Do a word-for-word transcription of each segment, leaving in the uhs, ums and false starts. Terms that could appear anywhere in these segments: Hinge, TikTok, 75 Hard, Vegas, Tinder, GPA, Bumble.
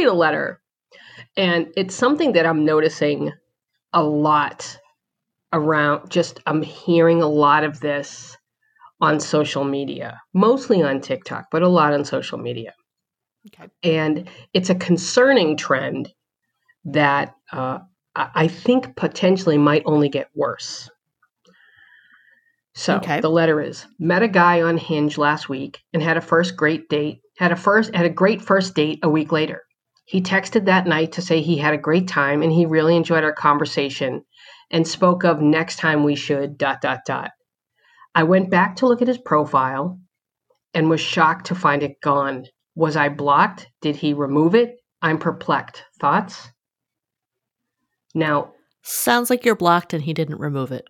read a letter. And it's something that I'm noticing a lot around, just I'm hearing a lot of this on social media, mostly on TikTok, but a lot on social media. Okay. And it's a concerning trend that uh, I think potentially might only get worse. So okay. The letter is, met a guy on Hinge last week and had a first great date, had a first had a great first date a week later. He texted that night to say he had a great time and he really enjoyed our conversation and spoke of next time we should dot, dot, dot. I went back to look at his profile and was shocked to find it gone. Was I blocked? Did he remove it? I'm perplexed. Thoughts? Now, sounds like you're blocked and he didn't remove it.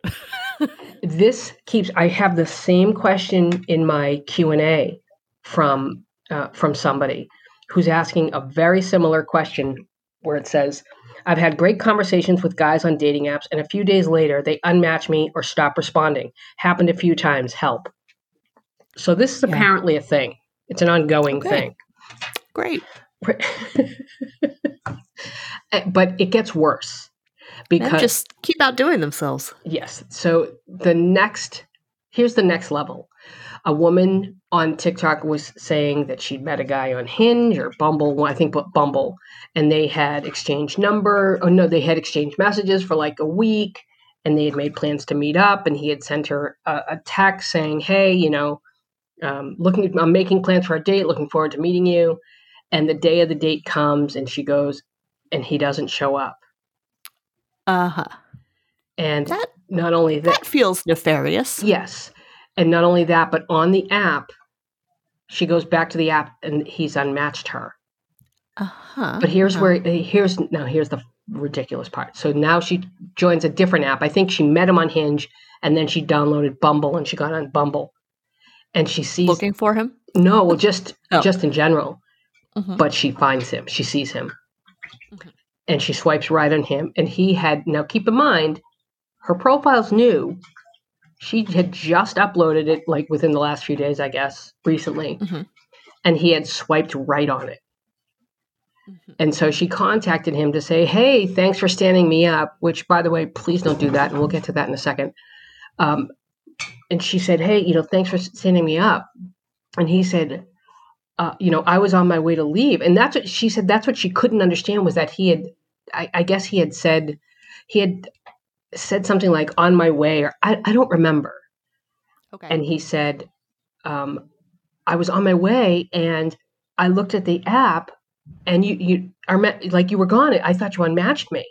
This keeps, I have the same question in my Q and A from, uh, from somebody who's asking a very similar question where it says, I've had great conversations with guys on dating apps and a few days later they unmatch me or stop responding. Happened a few times. Help. So this is yeah. apparently a thing. It's an ongoing okay. thing. Great. But it gets worse. Because men just keep outdoing themselves. Yes. So the next, here's the next level. A woman on TikTok was saying that she'd met a guy on Hinge or Bumble, I think but Bumble, and they had exchanged number, oh no, they had exchanged messages for like a week, and they had made plans to meet up, and he had sent her a, a text saying, hey, you know, um, looking, I'm making plans for a date, looking forward to meeting you, and the day of the date comes, and she goes, and he doesn't show up. Uh-huh. And that, not only that, that feels nefarious. Yes. And not only that, but on the app, she goes back to the app and he's unmatched her. Uh-huh. But here's uh-huh. where, here's, no, here's the ridiculous part. So now she joins a different app. I think she met him on Hinge and then she downloaded Bumble and she got on Bumble. And she sees. Looking for him? No, well, just, oh. just in general. Uh-huh. But she finds him. She sees him. Okay. And she swipes right on him. And he had, now keep in mind, her profile's new. She had just uploaded it like within the last few days, I guess, recently. Mm-hmm. And he had swiped right on it. Mm-hmm. And so she contacted him to say, hey, thanks for standing me up, which, by the way, please don't do that. And we'll get to that in a second. Um, and she said, hey, you know, thanks for standing me up. And he said, uh, you know, I was on my way to leave. And that's what she said. That's what she couldn't understand was that he had, I, I guess he had said, he had said something like on my way, or I, I don't remember. Okay. And he said, um, I was on my way and I looked at the app and you, you are met, like you were gone. I thought you unmatched me.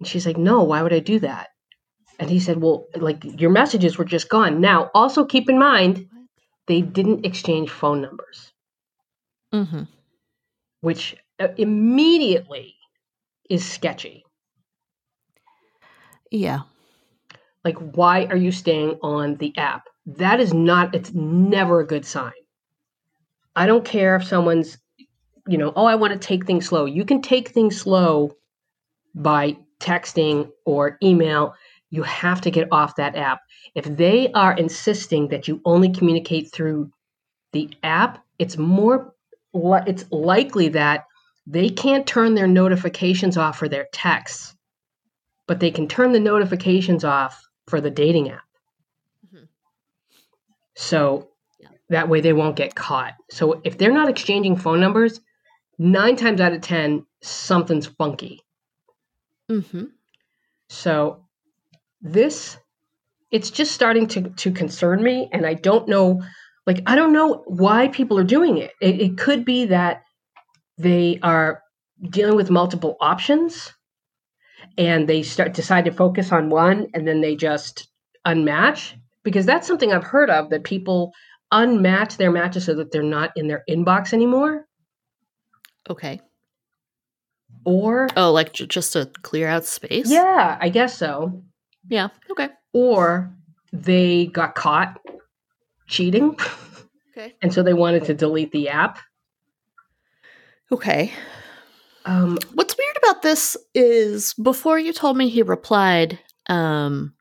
And she's like, no, why would I do that? And he said, well, like your messages were just gone. Now also keep in mind, they didn't exchange phone numbers, mm-hmm. which immediately is sketchy. Yeah. Like, why are you staying on the app? That is not, it's never a good sign. I don't care if someone's, you know, oh, I want to take things slow. You can take things slow by texting or email. You have to get off that app. If they are insisting that you only communicate through the app, it's more, it's likely that they can't turn their notifications off for their texts. But they can turn the notifications off for the dating app. Mm-hmm. So yeah. that way they won't get caught. So if they're not exchanging phone numbers, nine times out of ten, something's funky. Mm-hmm. So this, it's just starting to, to concern me. And I don't know, like, I don't know why people are doing it. It, it could be that they are dealing with multiple options. And they start decide to focus on one and then they just unmatch, because that's something I've heard of, that people unmatch their matches so that they're not in their inbox anymore. Okay. Or. Oh, like j- just to clear out space? Yeah, I guess so. Yeah. Okay. Or they got caught cheating. Okay. And so they wanted to delete the app. Okay. Um, What's weird about this is before you told me he replied, um,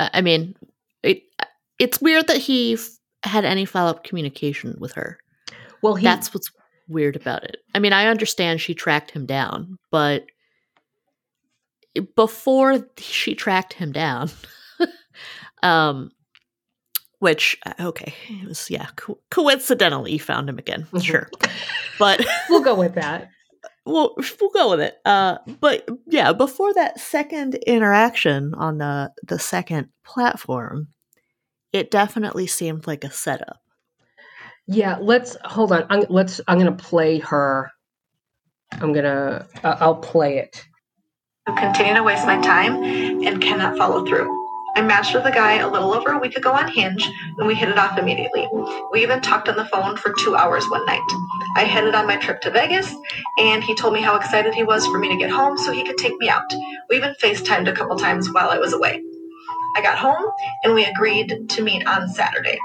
I mean, it, it's weird that he f- had any follow-up communication with her. Well, he, that's what's weird about it. I mean, I understand she tracked him down, but before she tracked him down, um, which, okay, it was, yeah, co- coincidentally found him again. Sure. But we'll go with that. We'll, we'll go with it. Uh, but yeah, before that second interaction on the, the second platform, it definitely seemed like a setup. Yeah, let's hold on. I'm, let's. I'm gonna play her. I'm gonna. Uh, I'll play it. I continue to waste my time and cannot follow through. I matched with a guy a little over a week ago on Hinge, and we hit it off immediately. We even talked on the phone for two hours one night. I headed on my trip to Vegas, and he told me how excited he was for me to get home so he could take me out. We even FaceTimed a couple times while I was away. I got home, and we agreed to meet on Saturday.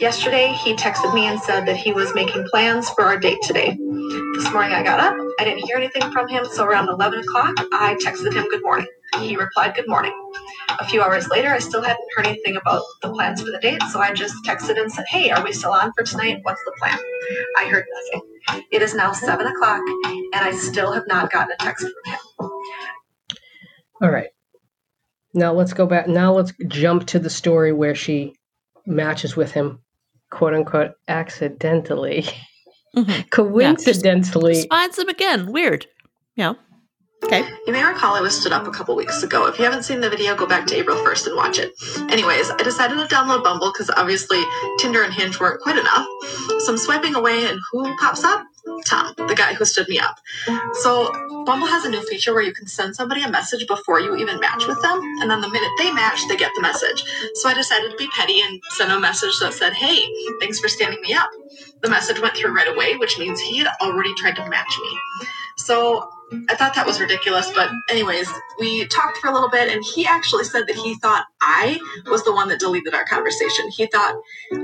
Yesterday, he texted me and said that he was making plans for our date today. This morning, I got up. I didn't hear anything from him, so around eleven o'clock, I texted him good morning. He replied good morning. A few hours later, I still hadn't heard anything about the plans for the date, so I just texted and said, hey, are we still on for tonight? What's the plan? I heard nothing. It is now seven o'clock, and I still have not gotten a text from him. All right. Now let's go back. Now let's jump to the story where she matches with him, quote unquote, accidentally, mm-hmm. coincidentally. Yeah, finds him again. Weird. Yeah. Okay. You may recall I was stood up a couple weeks ago. If you haven't seen the video, go back to April first and watch it. Anyways, I decided to download Bumble because obviously Tinder and Hinge weren't quite enough. So I'm swiping away, and who pops up? Tom, the guy who stood me up. So Bumble has a new feature where you can send somebody a message before you even match with them, and then the minute they match, they get the message. So I decided to be petty and sent a message that said, hey, thanks for standing me up. The message went through right away, which means he had already tried to match me. So I thought that was ridiculous, but anyways, we talked for a little bit, and he actually said that he thought I was the one that deleted our conversation. He thought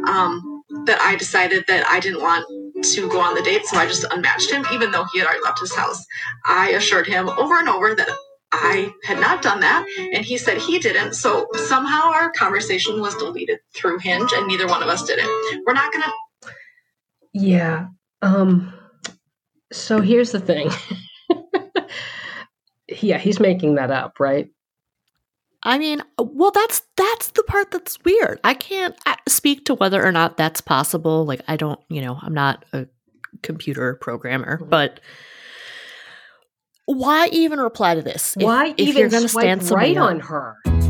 um, that I decided that I didn't want to go on the date, so I just unmatched him, even though he had already left his house. I assured him over and over that I had not done that, and he said he didn't, so somehow our conversation was deleted through Hinge, and neither one of us did it. We're not going to... Yeah. Um, so here's the thing. Yeah, he's making that up, right? I mean, well, that's that's the part that's weird. I can't speak to whether or not that's possible. Like, I don't, you know, I'm not a computer programmer, mm-hmm. but why even reply to this? Why if, even if you're gonna swipe stand right on her?